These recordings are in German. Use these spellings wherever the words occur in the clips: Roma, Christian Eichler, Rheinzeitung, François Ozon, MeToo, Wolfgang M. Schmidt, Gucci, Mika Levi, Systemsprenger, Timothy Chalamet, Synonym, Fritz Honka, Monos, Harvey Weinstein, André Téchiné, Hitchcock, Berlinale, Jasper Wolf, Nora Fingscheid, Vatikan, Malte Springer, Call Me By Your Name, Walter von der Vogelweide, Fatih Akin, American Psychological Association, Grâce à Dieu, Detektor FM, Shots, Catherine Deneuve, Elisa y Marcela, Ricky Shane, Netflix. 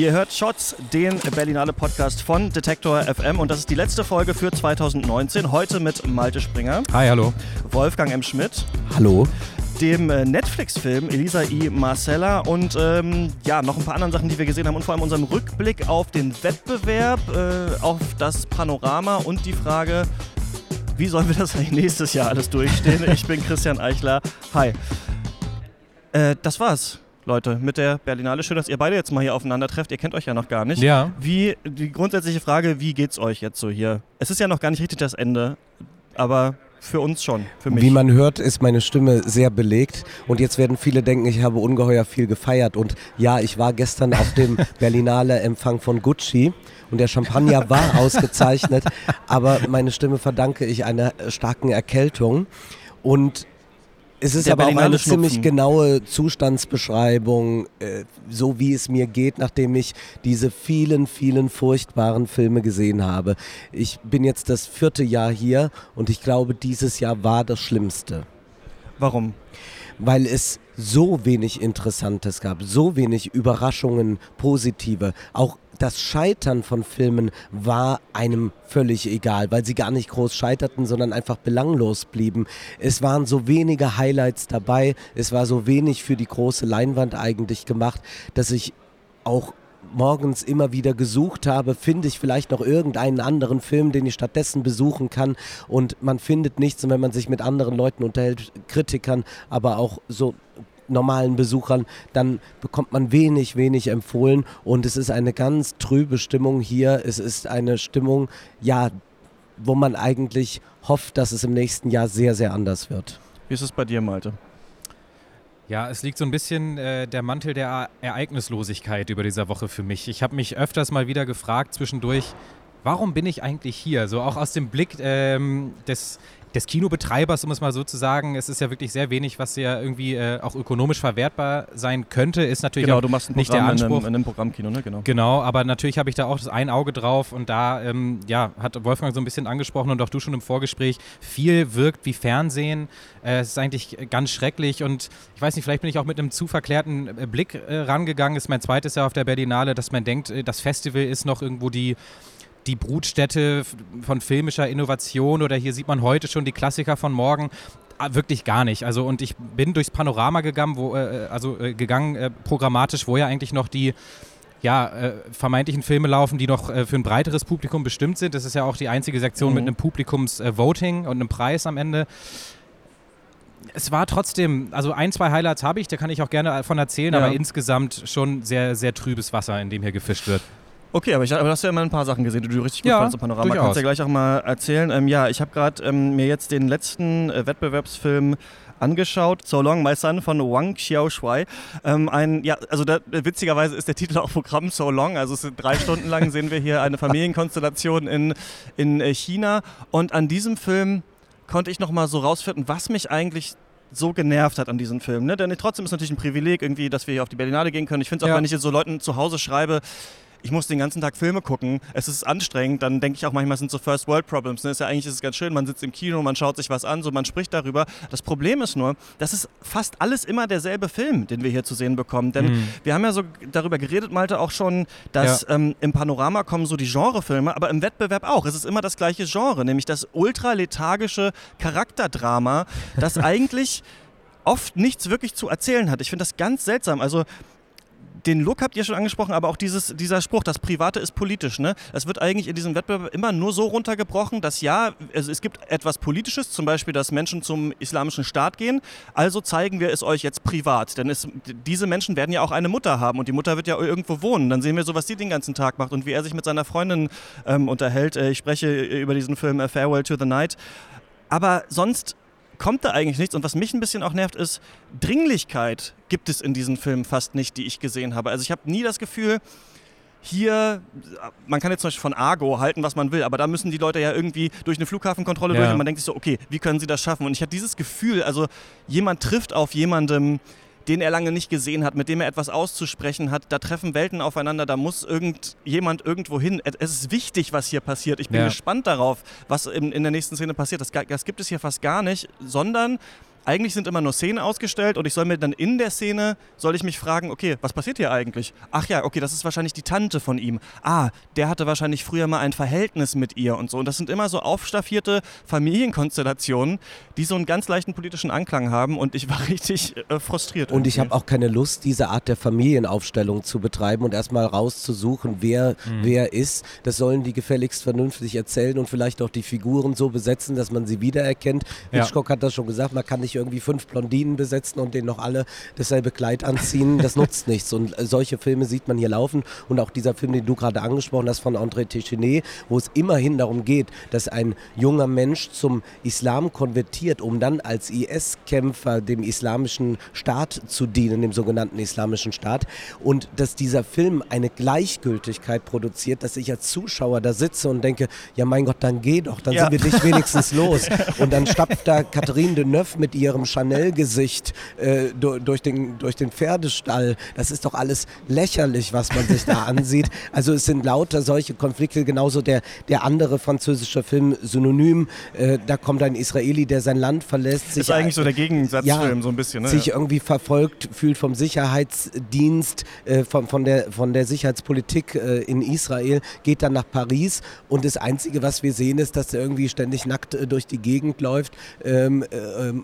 Ihr hört Shots, den Berlinale Podcast von Detektor FM, und das ist die letzte Folge für 2019. Heute mit Malte Springer. Hi, hallo. Wolfgang M. Schmidt. Hallo. Dem Netflix-Film Elisa y Marcela und noch ein paar anderen Sachen, die wir gesehen haben, und vor allem unseren Rückblick auf den Wettbewerb, auf das Panorama und die Frage, wie sollen wir das eigentlich nächstes Jahr alles durchstehen? Ich bin Christian Eichler. Hi. Das war's, Leute, mit der Berlinale. Schön, dass ihr beide jetzt mal hier aufeinander trefft. Ihr kennt euch ja noch gar nicht. Ja. Die grundsätzliche Frage, wie geht's euch jetzt so hier? Es ist ja noch gar nicht richtig das Ende, aber... Für uns schon, für mich. Wie man hört, ist meine Stimme sehr belegt, und jetzt werden viele denken, ich habe ungeheuer viel gefeiert, und ja, ich war gestern auf dem Berlinale Empfang von Gucci und der Champagner war ausgezeichnet, aber meine Stimme verdanke ich einer starken Erkältung, und es ist aber auch eine ziemlich genaue Zustandsbeschreibung, so wie es mir geht, nachdem ich diese vielen, vielen furchtbaren Filme gesehen habe. Ich bin jetzt das 4. Jahr hier und ich glaube, dieses Jahr war das Schlimmste. Warum? Weil es so wenig Interessantes gab, so wenig Überraschungen, positive, auch das Scheitern von Filmen war einem völlig egal, weil sie gar nicht groß scheiterten, sondern einfach belanglos blieben. Es waren so wenige Highlights dabei, es war so wenig für die große Leinwand eigentlich gemacht, dass ich auch morgens immer wieder gesucht habe, finde ich vielleicht noch irgendeinen anderen Film, den ich stattdessen besuchen kann, und man findet nichts, und wenn man sich mit anderen Leuten unterhält, Kritikern, aber auch so normalen Besuchern, dann bekommt man wenig empfohlen, und es ist eine ganz trübe Stimmung hier, es ist eine Stimmung, ja, wo man eigentlich hofft, dass es im nächsten Jahr sehr, sehr anders wird. Wie ist es bei dir, Malte? Ja, es liegt so ein bisschen der Mantel der Ereignislosigkeit über dieser Woche für mich. Ich habe mich öfters mal wieder gefragt zwischendurch, warum bin ich eigentlich hier? So auch aus dem Blick des Kinobetreibers, um es mal so zu sagen. Es ist ja wirklich sehr wenig, was ja irgendwie auch ökonomisch verwertbar sein könnte, ist natürlich genau, auch du machst ein nicht Programm der Anspruch. In einem Programmkino, ne? Genau, aber natürlich habe ich da auch das ein Auge drauf, und da hat Wolfgang so ein bisschen angesprochen und auch du schon im Vorgespräch, viel wirkt wie Fernsehen. Es ist eigentlich ganz schrecklich, und ich weiß nicht, vielleicht bin ich auch mit einem zu verklärten Blick rangegangen. Das ist mein zweites Jahr auf der Berlinale, dass man denkt, das Festival ist noch irgendwo die Brutstätte von filmischer Innovation, oder hier sieht man heute schon die Klassiker von morgen. Wirklich gar nicht. Also, und ich bin durchs Panorama gegangen, programmatisch, wo ja eigentlich noch die vermeintlichen Filme laufen, die noch für ein breiteres Publikum bestimmt sind. Das ist ja auch die einzige Sektion mit einem Publikumsvoting und einem Preis am Ende. Es war trotzdem, also 1-2 Highlights habe ich, da kann ich auch gerne davon erzählen, aber insgesamt schon sehr, sehr trübes Wasser, in dem hier gefischt wird. Okay, aber du hast ja immer ein paar Sachen gesehen, die du richtig gut fandst im Panorama. Durchaus. Kannst du ja gleich auch mal erzählen. Ich habe gerade mir jetzt den letzten Wettbewerbsfilm angeschaut, So Long My Son von Wang Xiaoshuai. Witzigerweise ist der Titel auch Programm So Long, also es sind 3 Stunden lang sehen wir hier eine Familienkonstellation in China, und an diesem Film konnte ich nochmal so rausfinden, was mich eigentlich so genervt hat an diesem Film. Ne? Denn trotzdem ist natürlich ein Privileg, irgendwie, dass wir hier auf die Berlinale gehen können. Ich finde es auch, wenn ich jetzt so Leuten zu Hause schreibe, ich muss den ganzen Tag Filme gucken, es ist anstrengend, dann denke ich auch manchmal, es sind so First-World-Problems. Ne? Ist es ganz schön, man sitzt im Kino, man schaut sich was an, so man spricht darüber. Das Problem ist nur, das ist fast alles immer derselbe Film, den wir hier zu sehen bekommen. Denn wir haben ja so darüber geredet, Malte, auch schon, dass im Panorama kommen so die Genrefilme, aber im Wettbewerb auch. Es ist immer das gleiche Genre, nämlich das ultralethargische Charakterdrama, das eigentlich oft nichts wirklich zu erzählen hat. Ich finde das ganz seltsam. Also den Look habt ihr schon angesprochen, aber auch dieser Spruch, das Private ist politisch, ne? Das wird eigentlich in diesem Wettbewerb immer nur so runtergebrochen, dass es gibt etwas Politisches, zum Beispiel, dass Menschen zum Islamischen Staat gehen, also zeigen wir es euch jetzt privat, denn diese Menschen werden ja auch eine Mutter haben, und die Mutter wird ja irgendwo wohnen, dann sehen wir so, was die den ganzen Tag macht und wie er sich mit seiner Freundin unterhält. Ich spreche über diesen Film Farewell to the Night, aber sonst kommt da eigentlich nichts, und was mich ein bisschen auch nervt ist, Dringlichkeit gibt es in diesen Filmen fast nicht, die ich gesehen habe. Also ich habe nie das Gefühl, hier, man kann jetzt zum Beispiel von Argo halten, was man will, aber da müssen die Leute ja irgendwie durch eine Flughafenkontrolle durch, und man denkt sich so, okay, wie können sie das schaffen? Und ich hatte dieses Gefühl, also jemand trifft auf jemandem, den er lange nicht gesehen hat, mit dem er etwas auszusprechen hat. Da treffen Welten aufeinander, da muss irgendjemand irgendwo hin. Es ist wichtig, was hier passiert. Ich bin gespannt darauf, was in der nächsten Szene passiert. Das gibt es hier fast gar nicht, sondern eigentlich sind immer nur Szenen ausgestellt und ich soll mir dann in der Szene, soll ich mich fragen, okay, was passiert hier eigentlich? Ach ja, okay, das ist wahrscheinlich die Tante von ihm. Ah, der hatte wahrscheinlich früher mal ein Verhältnis mit ihr und so. Und das sind immer so aufstaffierte Familienkonstellationen, die so einen ganz leichten politischen Anklang haben und ich war richtig frustriert. Und irgendwie. Ich habe auch keine Lust, diese Art der Familienaufstellung zu betreiben und erstmal rauszusuchen, wer ist. Das sollen die gefälligst vernünftig erzählen und vielleicht auch die Figuren so besetzen, dass man sie wiedererkennt. Ja. Hitchcock hat das schon gesagt, man kann nicht irgendwie 5 Blondinen besetzen und denen noch alle dasselbe Kleid anziehen, das nutzt nichts. Und solche Filme sieht man hier laufen und auch dieser Film, den du gerade angesprochen hast, von André Téchiné, wo es immerhin darum geht, dass ein junger Mensch zum Islam konvertiert, um dann als IS-Kämpfer dem islamischen Staat zu dienen, dem sogenannten islamischen Staat. Und dass dieser Film eine Gleichgültigkeit produziert, dass ich als Zuschauer da sitze und denke, ja mein Gott, dann geh doch, dann sind wir dich wenigstens los. Und dann stapft da Catherine Deneuve mit ihrem Chanel-Gesicht durch den Pferdestall. Das ist doch alles lächerlich, was man sich da ansieht. Also es sind lauter solche Konflikte, genauso der andere französische Film Synonym, da kommt ein Israeli, der sein Land verlässt. Sich ist eigentlich so der Gegensatzfilm so ein bisschen. Ne? Sich irgendwie verfolgt, fühlt vom Sicherheitsdienst, von der Sicherheitspolitik in Israel, geht dann nach Paris und das Einzige, was wir sehen, ist, dass er irgendwie ständig nackt durch die Gegend läuft,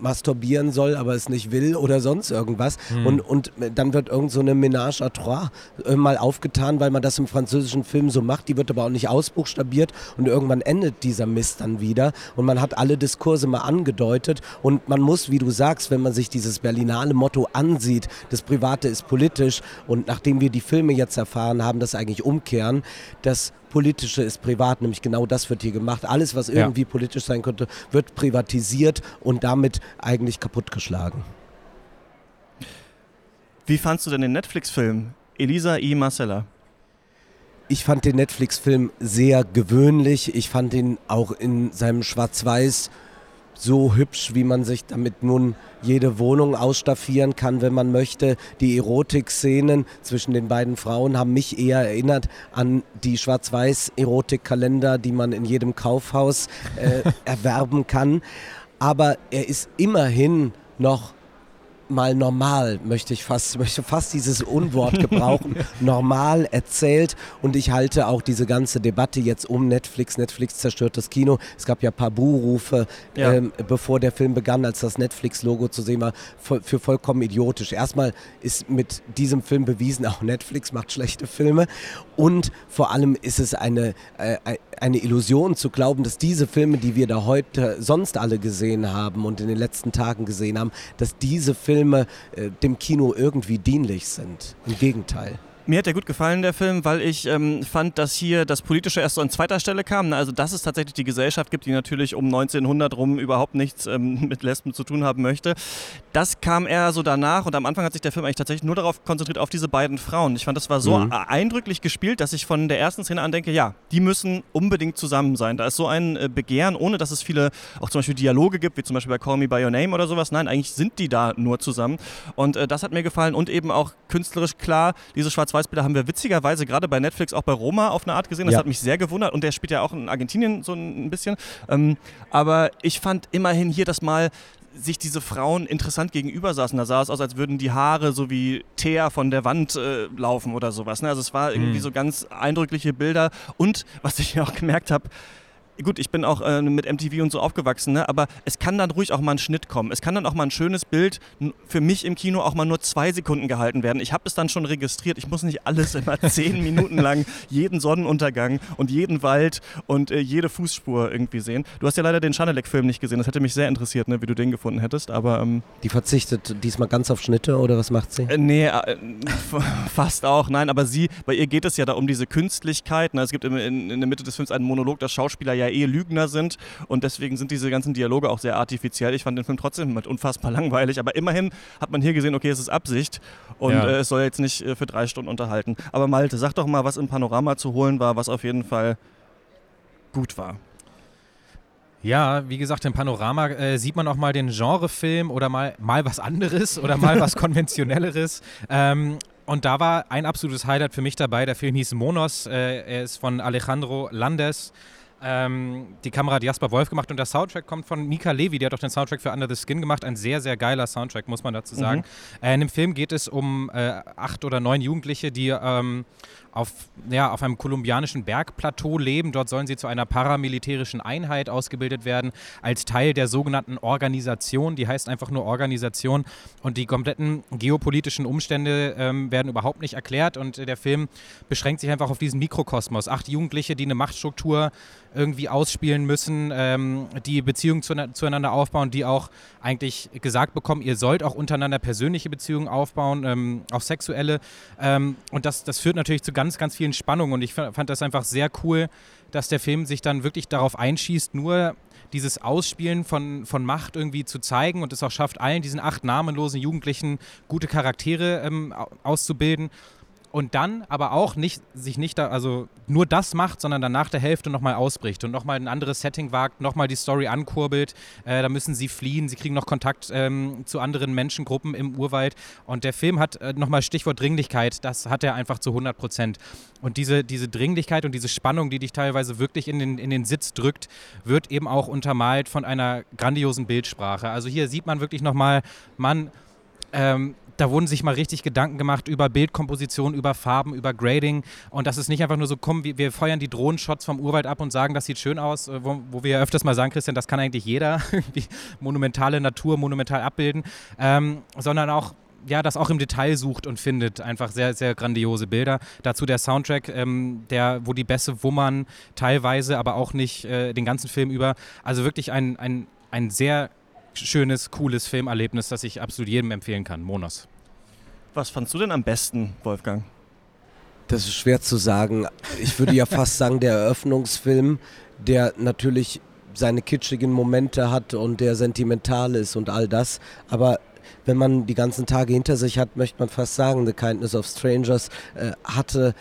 masturbieren soll, aber es nicht will oder sonst irgendwas. Und dann wird irgend so eine Ménage à trois mal aufgetan, weil man das im französischen Film so macht. Die wird aber auch nicht ausbuchstabiert und irgendwann endet dieser Mist dann wieder und man hat alle Diskurse mal angedeutet und man muss, wie du sagst, wenn man sich dieses Berlinale Motto ansieht, das Private ist politisch und nachdem wir die Filme jetzt erfahren haben, das eigentlich umkehren, dass Politische ist privat, nämlich genau das wird hier gemacht. Alles, was irgendwie politisch sein könnte, wird privatisiert und damit eigentlich kaputtgeschlagen. Wie fandst du denn den Netflix-Film Elisa y Marcela? Ich fand den Netflix-Film sehr gewöhnlich. Ich fand ihn auch in seinem Schwarz-Weiß so hübsch, wie man sich damit nun jede Wohnung ausstaffieren kann, wenn man möchte. Die Erotik-Szenen zwischen den beiden Frauen haben mich eher erinnert an die Schwarz-Weiß-Erotik-Kalender, die man in jedem Kaufhaus erwerben kann. Aber er ist immerhin noch mal normal, möchte fast dieses Unwort gebrauchen, normal erzählt und ich halte auch diese ganze Debatte jetzt um Netflix zerstört das Kino, es gab ja ein paar Buhrufe, bevor der Film begann, als das Netflix-Logo zu sehen war, für vollkommen idiotisch. Erstmal ist mit diesem Film bewiesen, auch Netflix macht schlechte Filme und vor allem ist es eine Illusion zu glauben, dass diese Filme, die wir da heute sonst alle gesehen haben und in den letzten Tagen gesehen haben, dass diese Filme dem Kino irgendwie dienlich sind. Im Gegenteil. Mir hat der gut gefallen, der Film, weil ich fand, dass hier das Politische erst so an zweiter Stelle kam. Also dass es tatsächlich die Gesellschaft gibt, die natürlich um 1900 rum überhaupt nichts mit Lesben zu tun haben möchte. Das kam eher so danach und am Anfang hat sich der Film eigentlich tatsächlich nur darauf konzentriert, auf diese beiden Frauen. Ich fand, das war so eindrücklich gespielt, dass ich von der ersten Szene an denke, ja, die müssen unbedingt zusammen sein. Da ist so ein Begehren, ohne dass es viele auch zum Beispiel Dialoge gibt, wie zum Beispiel bei Call Me By Your Name oder sowas. Nein, eigentlich sind die da nur zusammen und das hat mir gefallen und eben auch künstlerisch klar, diese Schwarz-Weiß-Bilder haben wir witzigerweise gerade bei Netflix auch bei Roma auf eine Art gesehen. Das hat mich sehr gewundert und der spielt ja auch in Argentinien so ein bisschen. Aber ich fand immerhin hier, dass mal sich diese Frauen interessant gegenüber saßen. Da sah es aus, als würden die Haare so wie Teer von der Wand laufen oder sowas. Ne? Also es war irgendwie so ganz eindrückliche Bilder und was ich auch gemerkt habe, gut, ich bin auch mit MTV und so aufgewachsen, ne? Aber es kann dann ruhig auch mal ein Schnitt kommen. Es kann dann auch mal ein schönes Bild für mich im Kino auch mal nur 2 Sekunden gehalten werden. Ich habe es dann schon registriert. Ich muss nicht alles immer 10 Minuten lang jeden Sonnenuntergang und jeden Wald und jede Fußspur irgendwie sehen. Du hast ja leider den Schanelek-Film nicht gesehen. Das hätte mich sehr interessiert, ne? Wie du den gefunden hättest. Aber die verzichtet diesmal ganz auf Schnitte oder was macht sie? Fast auch. Nein, aber bei ihr geht es ja da um diese Künstlichkeit. Ne? Es gibt in der Mitte des Films einen Monolog, das Schauspieler ja Lügner sind und deswegen sind diese ganzen Dialoge auch sehr artifiziell. Ich fand den Film trotzdem unfassbar langweilig, aber immerhin hat man hier gesehen, okay, es ist Absicht und es soll jetzt nicht für 3 Stunden unterhalten. Aber Malte, sag doch mal, was im Panorama zu holen war, was auf jeden Fall gut war. Ja, wie gesagt, im Panorama sieht man auch mal den Genrefilm oder mal was anderes oder mal was Konventionelleres. Und da war ein absolutes Highlight für mich dabei. Der Film hieß Monos, er ist von Alejandro Landes. Die Kamera hat Jasper Wolf gemacht und der Soundtrack kommt von Mika Levi, die hat auch den Soundtrack für Under the Skin gemacht, ein sehr, sehr geiler Soundtrack, muss man dazu sagen. In dem Film geht es um 8 oder 9 Jugendliche, die auf einem kolumbianischen Bergplateau leben. Dort sollen sie zu einer paramilitärischen Einheit ausgebildet werden, als Teil der sogenannten Organisation, die heißt einfach nur Organisation, und die kompletten geopolitischen Umstände werden überhaupt nicht erklärt, und der Film beschränkt sich einfach auf diesen Mikrokosmos. 8 Jugendliche, die eine Machtstruktur irgendwie ausspielen müssen, die Beziehungen zueinander aufbauen, die auch eigentlich gesagt bekommen, ihr sollt auch untereinander persönliche Beziehungen aufbauen, auch sexuelle. Und das führt natürlich zu ganz, ganz vielen Spannungen. Und ich fand das einfach sehr cool, dass der Film sich dann wirklich darauf einschießt, nur dieses Ausspielen von Macht irgendwie zu zeigen, und es auch schafft, allen diesen 8 namenlosen Jugendlichen gute Charaktere auszubilden. Und dann aber auch nur das macht, sondern dann nach der Hälfte nochmal ausbricht und nochmal ein anderes Setting wagt, nochmal die Story ankurbelt. Da müssen sie fliehen, sie kriegen noch Kontakt zu anderen Menschengruppen im Urwald. Und der Film hat nochmal Stichwort Dringlichkeit, das hat er einfach zu 100%. Und diese Dringlichkeit und diese Spannung, die dich teilweise wirklich in den Sitz drückt, wird eben auch untermalt von einer grandiosen Bildsprache. Also hier sieht man wirklich nochmal, da wurden sich mal richtig Gedanken gemacht über Bildkomposition, über Farben, über Grading, und das ist nicht einfach nur so, komm, wir feuern die Drohnenshots vom Urwald ab und sagen, das sieht schön aus, wo wir ja öfters mal sagen, Christian, das kann eigentlich jeder, monumentale Natur monumental abbilden, sondern auch, ja, das auch im Detail sucht und findet einfach sehr, sehr grandiose Bilder. Dazu der Soundtrack, wo die Bässe wummern, teilweise, aber auch nicht den ganzen Film über, also wirklich ein sehr schönes, cooles Filmerlebnis, das ich absolut jedem empfehlen kann. Monos. Was fandst du denn am besten, Wolfgang? Das ist schwer zu sagen. Ich würde ja fast sagen, der Eröffnungsfilm, der natürlich seine kitschigen Momente hat und der sentimental ist und all das. Aber wenn man die ganzen Tage hinter sich hat, möchte man fast sagen, The Kindness of Strangers hatte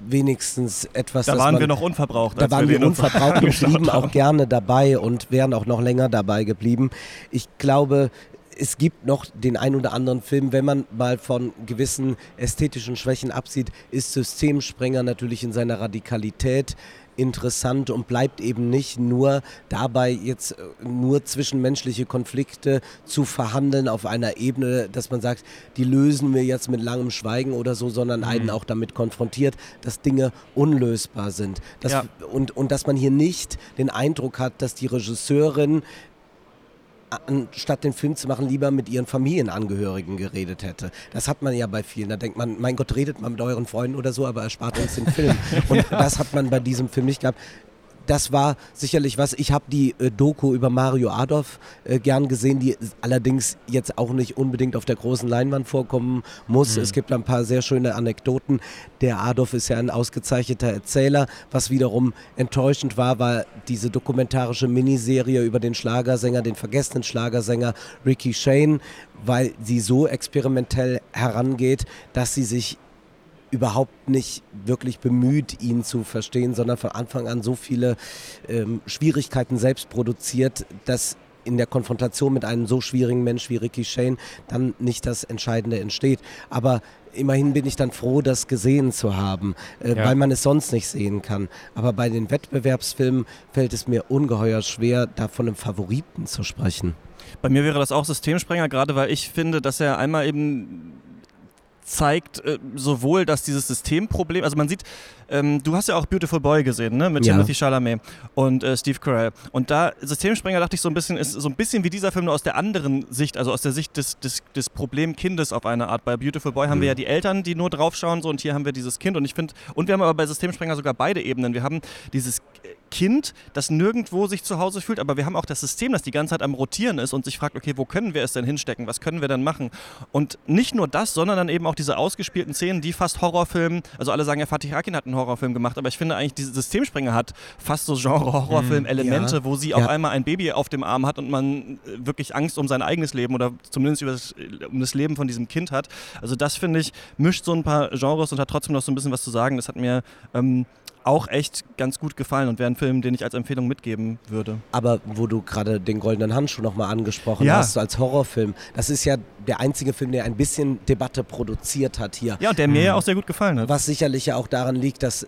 wenigstens etwas. Da waren wir noch unverbraucht. Da waren wir unverbraucht und blieben auch gerne dabei und wären auch noch länger dabei geblieben. Ich glaube, es gibt noch den ein oder anderen Film, wenn man mal von gewissen ästhetischen Schwächen absieht, ist Systemsprenger natürlich in seiner Radikalität interessant und bleibt eben nicht nur dabei, jetzt nur zwischenmenschliche Konflikte zu verhandeln auf einer Ebene, dass man sagt, die lösen wir jetzt mit langem Schweigen oder so, sondern einen auch damit konfrontiert, dass Dinge unlösbar sind. Und dass man hier nicht den Eindruck hat, dass die Regisseurin, anstatt den Film zu machen, lieber mit ihren Familienangehörigen geredet hätte. Das hat man ja bei vielen. Da denkt man, mein Gott, redet mal mit euren Freunden oder so, aber erspart uns den Film. Und das hat man bei diesem Film nicht gehabt. Das war sicherlich was. Ich habe die Doku über Mario Adorf gern gesehen, die allerdings jetzt auch nicht unbedingt auf der großen Leinwand vorkommen muss. Es gibt ein paar sehr schöne Anekdoten. Der Adorf ist ja ein ausgezeichneter Erzähler. Was wiederum enttäuschend war diese dokumentarische Miniserie über den Schlagersänger, den vergessenen Schlagersänger Ricky Shane, weil sie so experimentell herangeht, dass sie sich überhaupt nicht wirklich bemüht, ihn zu verstehen, sondern von Anfang an so viele Schwierigkeiten selbst produziert, dass in der Konfrontation mit einem so schwierigen Mensch wie Ricky Shane dann nicht das Entscheidende entsteht. Aber immerhin bin ich dann froh, das gesehen zu haben, weil man es sonst nicht sehen kann. Aber bei den Wettbewerbsfilmen fällt es mir ungeheuer schwer, da von einem Favoriten zu sprechen. Bei mir wäre das auch Systemsprenger, gerade weil ich finde, dass er einmal eben zeigt sowohl, dass dieses Systemproblem, also man sieht, du hast ja auch Beautiful Boy gesehen, ne? Mit Timothy Chalamet und Steve Carell. Und da, Systemsprenger, dachte ich so ein bisschen, ist so ein bisschen wie dieser Film, nur aus der anderen Sicht, also aus der Sicht des Problemkindes auf eine Art. Bei Beautiful Boy haben wir ja die Eltern, die nur draufschauen, so, und hier haben wir dieses Kind. Und ich finde, und wir haben aber bei Systemsprenger sogar beide Ebenen. Wir haben dieses Kind, das nirgendwo sich zu Hause fühlt, aber wir haben auch das System, das die ganze Zeit am Rotieren ist und sich fragt, okay, wo können wir es denn hinstecken, was können wir denn machen? Und nicht nur das, sondern dann eben auch diese ausgespielten Szenen, die fast Horrorfilmen, also alle sagen ja, Fatih Akin hat einen Horrorfilm gemacht, aber ich finde eigentlich, diese Systemsprenger hat fast so Genre-Horrorfilm-Elemente, wo sie auf einmal ein Baby auf dem Arm hat und man wirklich Angst um sein eigenes Leben oder zumindest um das Leben von diesem Kind hat. Also das, finde ich, mischt so ein paar Genres und hat trotzdem noch so ein bisschen was zu sagen. Das hat mir auch echt ganz gut gefallen und wäre ein Film, den ich als Empfehlung mitgeben würde. Aber wo du gerade den Goldenen Handschuh nochmal angesprochen hast, als Horrorfilm, das ist ja der einzige Film, der ein bisschen Debatte produziert hat hier. Ja, und der mir ja auch sehr gut gefallen hat. Was sicherlich ja auch daran liegt, dass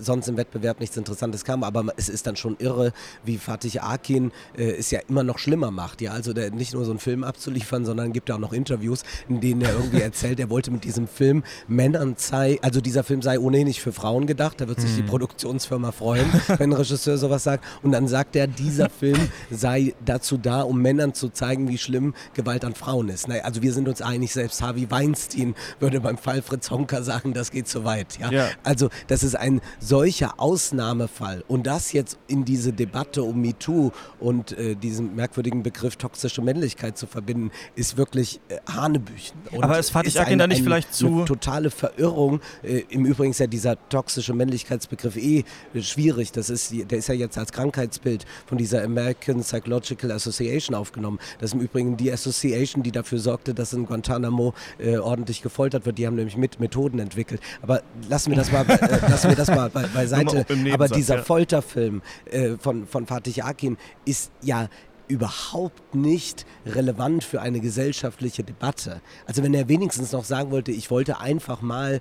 sonst im Wettbewerb nichts Interessantes kam, aber es ist dann schon irre, wie Fatih Akin es ja immer noch schlimmer macht. Ja? Also der, nicht nur so einen Film abzuliefern, sondern gibt ja auch noch Interviews, in denen er irgendwie erzählt, er wollte mit diesem Film Männern zeigen, also dieser Film sei ohnehin nicht für Frauen gedacht, da wird sich die Produktionsfirma freuen, wenn ein Regisseur sowas sagt. Und dann sagt er, dieser Film sei dazu da, um Männern zu zeigen, wie schlimm Gewalt an Frauen ist. Naja, also wir sind uns einig, selbst Harvey Weinstein würde beim Fall Fritz Honka sagen, das geht zu weit. Ja? Ja. Also das ist ein solcher Ausnahmefall. Und das jetzt in diese Debatte um MeToo und diesen merkwürdigen Begriff toxische Männlichkeit zu verbinden, ist wirklich hanebüchen. Und aber es fand ich da nicht vielleicht zu... Eine totale Verirrung. Im Übrigen ist ja dieser toxische Männlichkeitsbegriff schwierig. Der ist ja jetzt als Krankheitsbild von dieser American Psychological Association aufgenommen. Das ist im Übrigen die Association, die dafür sorgte, dass in Guantanamo ordentlich gefoltert wird. Die haben nämlich mit Methoden entwickelt. Aber lassen wir das mal beiseite. Aber dieser Folterfilm von Fatih Akin ist ja überhaupt nicht relevant für eine gesellschaftliche Debatte. Also wenn er wenigstens noch sagen wollte, ich wollte einfach mal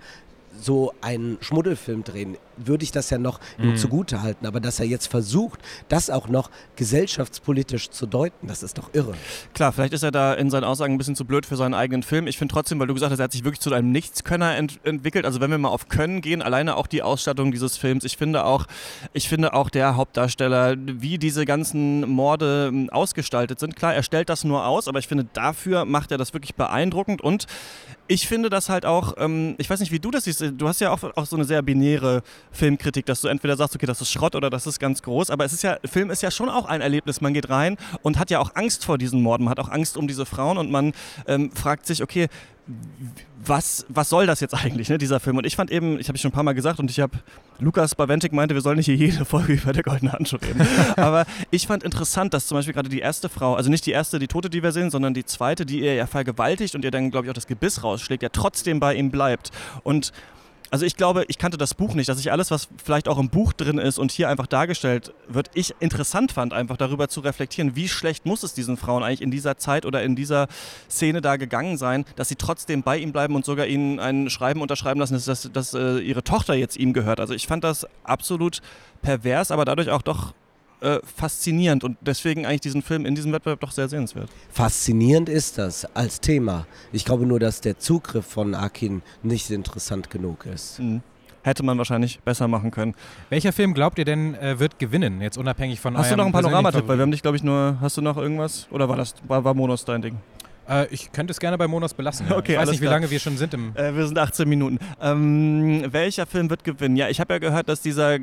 so einen Schmuddelfilm drehen, würde ich das ja noch ihm zugute halten. Aber dass er jetzt versucht, das auch noch gesellschaftspolitisch zu deuten, das ist doch irre. Klar, vielleicht ist er da in seinen Aussagen ein bisschen zu blöd für seinen eigenen Film. Ich finde trotzdem, weil du gesagt hast, er hat sich wirklich zu einem Nichtskönner entwickelt. Also wenn wir mal auf Können gehen, alleine auch die Ausstattung dieses Films. Ich finde auch der Hauptdarsteller, wie diese ganzen Morde ausgestaltet sind. Klar, er stellt das nur aus, aber ich finde, dafür macht er das wirklich beeindruckend. Und ich finde das halt auch, ich weiß nicht, wie du das siehst, du hast ja auch so eine sehr binäre Filmkritik, dass du entweder sagst, okay, das ist Schrott oder das ist ganz groß, aber Film ist ja schon auch ein Erlebnis, man geht rein und hat ja auch Angst vor diesen Morden, man hat auch Angst um diese Frauen und man fragt sich, okay, was soll das jetzt eigentlich, ne, dieser Film? Und ich fand eben, ich habe es schon ein paar Mal gesagt und Lukas Bawentik meinte, wir sollen nicht hier jede Folge über Der Goldene Handschuh reden. Aber ich fand interessant, dass zum Beispiel gerade die erste Frau, also nicht die erste, die Tote, die wir sehen, sondern die zweite, die ihr ja vergewaltigt und ihr dann, glaube ich, auch das Gebiss rausschlägt, ja trotzdem bei ihm bleibt. Und also ich glaube, ich kannte das Buch nicht, dass ich alles, was vielleicht auch im Buch drin ist und hier einfach dargestellt wird, ich interessant fand, einfach darüber zu reflektieren, wie schlecht muss es diesen Frauen eigentlich in dieser Zeit oder in dieser Szene da gegangen sein, dass sie trotzdem bei ihm bleiben und sogar ihnen ein Schreiben unterschreiben lassen, dass ihre Tochter jetzt ihm gehört. Also ich fand das absolut pervers, aber dadurch auch doch faszinierend und deswegen eigentlich diesen Film in diesem Wettbewerb doch sehr sehenswert. Faszinierend ist das als Thema. Ich glaube nur, dass der Zugriff von Akin nicht interessant genug ist. Hätte man wahrscheinlich besser machen können. Welcher Film glaubt ihr denn wird gewinnen, jetzt unabhängig von eurem... Hast du noch einen Panoramatipp, weil wir haben dich, glaube ich, nur... Hast du noch irgendwas? Oder war Monos dein Ding? Ich könnte es gerne bei Monos belassen. Ja. Okay, ich weiß nicht, wie lange wir schon sind. Wir sind 18 Minuten. Welcher Film wird gewinnen? Ja, ich habe ja gehört, dass dieser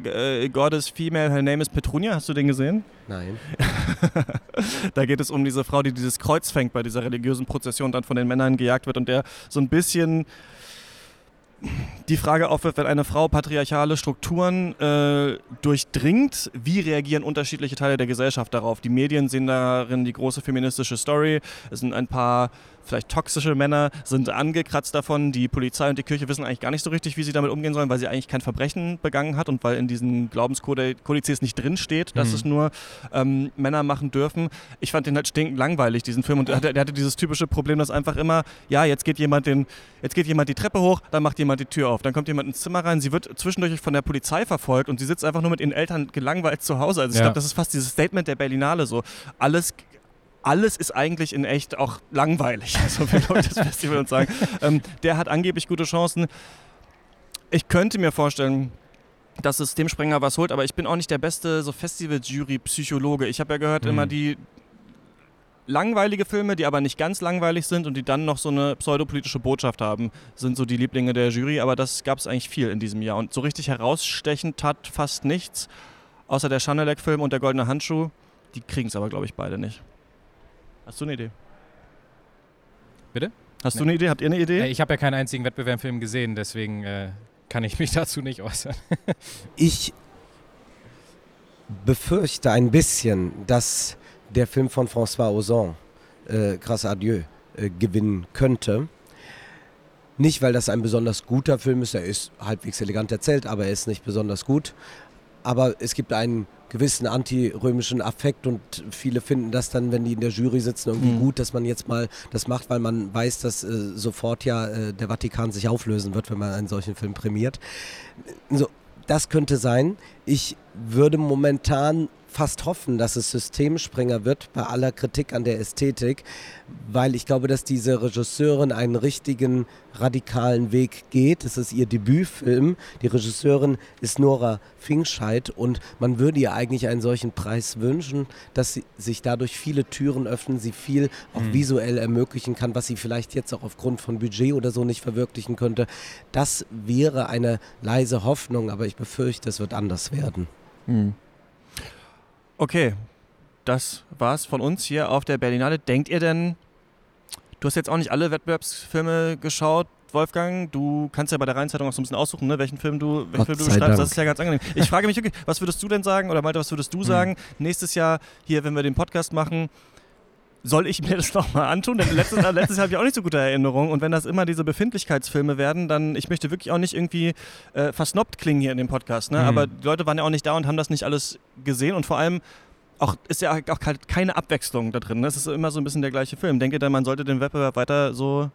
Goddess Female, her name is Petunia, hast du den gesehen? Nein. Da geht es um diese Frau, die dieses Kreuz fängt bei dieser religiösen Prozession, dann von den Männern gejagt wird und der so ein bisschen die Frage aufwirft, wenn eine Frau patriarchale Strukturen durchdringt, wie reagieren unterschiedliche Teile der Gesellschaft darauf? Die Medien sehen darin die große feministische Story. Es sind ein paar vielleicht toxische Männer, sind angekratzt davon. Die Polizei und die Kirche wissen eigentlich gar nicht so richtig, wie sie damit umgehen sollen, weil sie eigentlich kein Verbrechen begangen hat und weil in diesen Glaubenskodizes nicht drinsteht, dass es nur Männer machen dürfen. Ich fand den halt stinkend langweilig, diesen Film. Und der hatte dieses typische Problem, dass einfach immer, ja, jetzt geht jemand die Treppe hoch, dann macht jemand die Tür auf, dann kommt jemand ins Zimmer rein, sie wird zwischendurch von der Polizei verfolgt und sie sitzt einfach nur mit ihren Eltern gelangweilt zu Hause. Also ich glaube, das ist fast dieses Statement der Berlinale so. Alles ist eigentlich in echt auch langweilig, also wir Leute das Festival uns sagen. Der hat angeblich gute Chancen. Ich könnte mir vorstellen, dass Systemsprenger was holt, aber ich bin auch nicht der beste so Festival-Jury-Psychologe. Ich habe ja gehört, immer die langweilige Filme, die aber nicht ganz langweilig sind und die dann noch so eine pseudopolitische Botschaft haben, sind so die Lieblinge der Jury, aber das gab es eigentlich viel in diesem Jahr. Und so richtig herausstechend tat fast nichts, außer der Schanelek-Film und der Goldene Handschuh. Die kriegen es aber, glaube ich, beide nicht. Hast du eine Idee? Bitte? Hast du eine Idee? Habt ihr eine Idee? Ich habe ja keinen einzigen Wettbewerbsfilm gesehen, deswegen kann ich mich dazu nicht äußern. Ich befürchte ein bisschen, dass der Film von François Ozon, Grâce à Dieu, gewinnen könnte. Nicht, weil das ein besonders guter Film ist, er ist halbwegs elegant erzählt, aber er ist nicht besonders gut. Aber es gibt einen gewissen antirömischen Affekt, und viele finden das dann, wenn die in der Jury sitzen, irgendwie gut, dass man jetzt mal das macht, weil man weiß, dass sofort der Vatikan sich auflösen wird, wenn man einen solchen Film prämiert. So, das könnte sein. Ich würde momentan fast hoffen, dass es Systemsprenger wird, bei aller Kritik an der Ästhetik, weil ich glaube, dass diese Regisseurin einen richtigen radikalen Weg geht. Es ist ihr Debütfilm. Die Regisseurin ist Nora Fingscheid, und man würde ihr eigentlich einen solchen Preis wünschen, dass sie sich dadurch viele Türen öffnen, sie viel auch visuell ermöglichen kann, was sie vielleicht jetzt auch aufgrund von Budget oder so nicht verwirklichen könnte. Das wäre eine leise Hoffnung, aber ich befürchte, es wird anders werden. Mhm. Okay, das war's von uns hier auf der Berlinale. Denkt ihr denn, du hast jetzt auch nicht alle Wettbewerbsfilme geschaut, Wolfgang, du kannst ja bei der Rheinzeitung auch so ein bisschen aussuchen, ne, welchen Film du beschreibst, das ist ja ganz angenehm. Ich frage mich wirklich, was würdest du denn sagen, oder Malte, was würdest du sagen, nächstes Jahr hier, wenn wir den Podcast machen, soll ich mir das nochmal antun? Denn letztes Jahr habe ich auch nicht so gute Erinnerungen. Und wenn das immer diese Befindlichkeitsfilme werden, dann, ich möchte wirklich auch nicht irgendwie versnobbt klingen hier in dem Podcast. Ne? Aber die Leute waren ja auch nicht da und haben das nicht alles gesehen. Und vor allem auch, ist ja auch keine Abwechslung da drin. Ne? Es ist immer so ein bisschen der gleiche Film. Denkt ihr denn, man sollte den Wettbewerb weiter so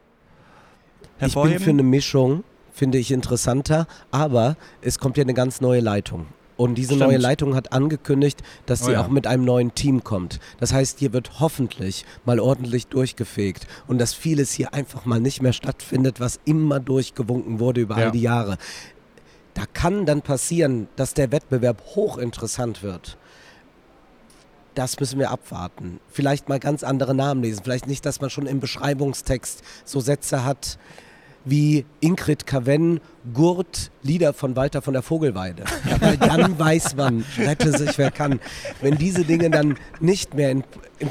hervorheben? Ich bin für eine Mischung, finde ich interessanter. Aber es kommt ja eine ganz neue Leitung. Und diese neue Leitung hat angekündigt, dass sie auch mit einem neuen Team kommt. Das heißt, hier wird hoffentlich mal ordentlich durchgefegt, und dass vieles hier einfach mal nicht mehr stattfindet, was immer durchgewunken wurde über all die Jahre. Da kann dann passieren, dass der Wettbewerb hochinteressant wird. Das müssen wir abwarten. Vielleicht mal ganz andere Namen lesen. Vielleicht nicht, dass man schon im Beschreibungstext so Sätze hat wie Ingrid Cavenn, Gurt, Lieder von Walter von der Vogelweide. Ja, weil dann weiß man, rette sich wer kann. Wenn diese Dinge dann nicht mehr in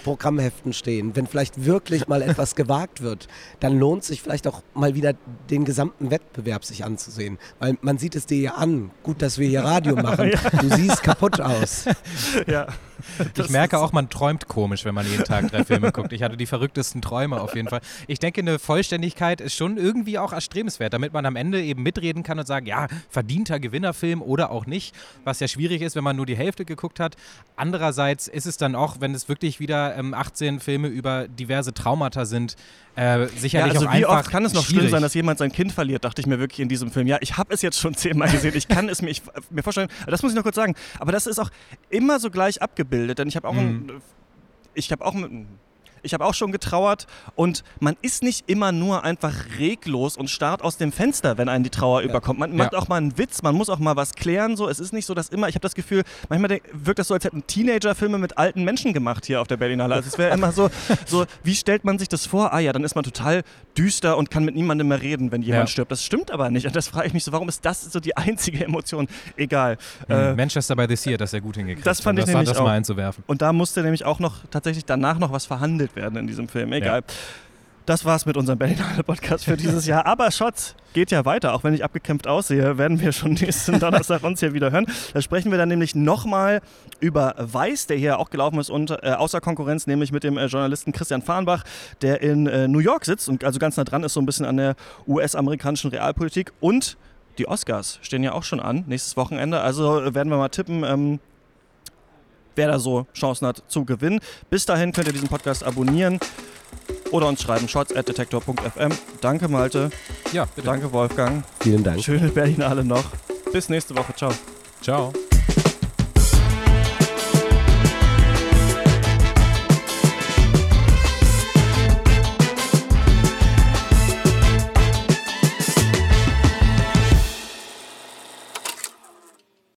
Programmheften stehen, wenn vielleicht wirklich mal etwas gewagt wird, dann lohnt sich vielleicht auch mal wieder den gesamten Wettbewerb sich anzusehen. Weil man sieht es dir ja an. Gut, dass wir hier Radio machen. Du siehst kaputt aus. Ja. Ich merke auch, man träumt komisch, wenn man jeden Tag 3 Filme guckt. Ich hatte die verrücktesten Träume auf jeden Fall. Ich denke, eine Vollständigkeit ist schon irgendwie auch erstrebenswert, damit man am Ende eben mitreden kann und sagen, ja, verdienter Gewinnerfilm oder auch nicht, was ja schwierig ist, wenn man nur die Hälfte geguckt hat. Andererseits ist es dann auch, wenn es wirklich wieder 18 Filme über diverse Traumata sind, sicherlich also auch einfach schwierig. Wie oft kann es noch schlimm sein, dass jemand sein Kind verliert, dachte ich mir wirklich in diesem Film. Ja, ich habe es jetzt schon 10-mal gesehen, ich kann es mir vorstellen, das muss ich noch kurz sagen, aber das ist auch immer so gleich abgebildet, denn ich habe auch ich habe auch schon getrauert, und man ist nicht immer nur einfach reglos und starrt aus dem Fenster, wenn einen die Trauer überkommt. Man macht auch mal einen Witz, man muss auch mal was klären. So. Es ist nicht so, dass immer, ich habe das Gefühl, manchmal wirkt das so, als hätten Teenager Filme mit alten Menschen gemacht hier auf der Berlinale. Also es wäre immer so, wie stellt man sich das vor? Ah ja, dann ist man total düster und kann mit niemandem mehr reden, wenn jemand stirbt. Das stimmt aber nicht. Und das frage ich mich so, warum ist das so die einzige Emotion? Egal. Manchester by the Sea hat das ja gut hingekriegt. Das fand ich nämlich auch. Das mal einzuwerfen. Und da musste nämlich auch noch tatsächlich danach noch was verhandelt werden in diesem Film. Egal. Ja. Das war's mit unserem Berlinale-Podcast für dieses Jahr. Aber Shots geht ja weiter. Auch wenn ich abgekämpft aussehe, werden wir schon nächsten Donnerstag uns hier wieder hören. Da sprechen wir dann nämlich nochmal über Weiß, der hier auch gelaufen ist und außer Konkurrenz, nämlich mit dem Journalisten Christian Farnbach, der in New York sitzt und also ganz nah dran ist, so ein bisschen an der US-amerikanischen Realpolitik. Und die Oscars stehen ja auch schon an, nächstes Wochenende. Also werden wir mal tippen, wer da so Chancen hat zu gewinnen. Bis dahin könnt ihr diesen Podcast abonnieren oder uns schreiben, shots@detektor.fm. Danke, Malte. Ja, bitte. Danke, Wolfgang. Vielen Dank. Schöne Berlinale noch. Bis nächste Woche. Ciao. Ciao.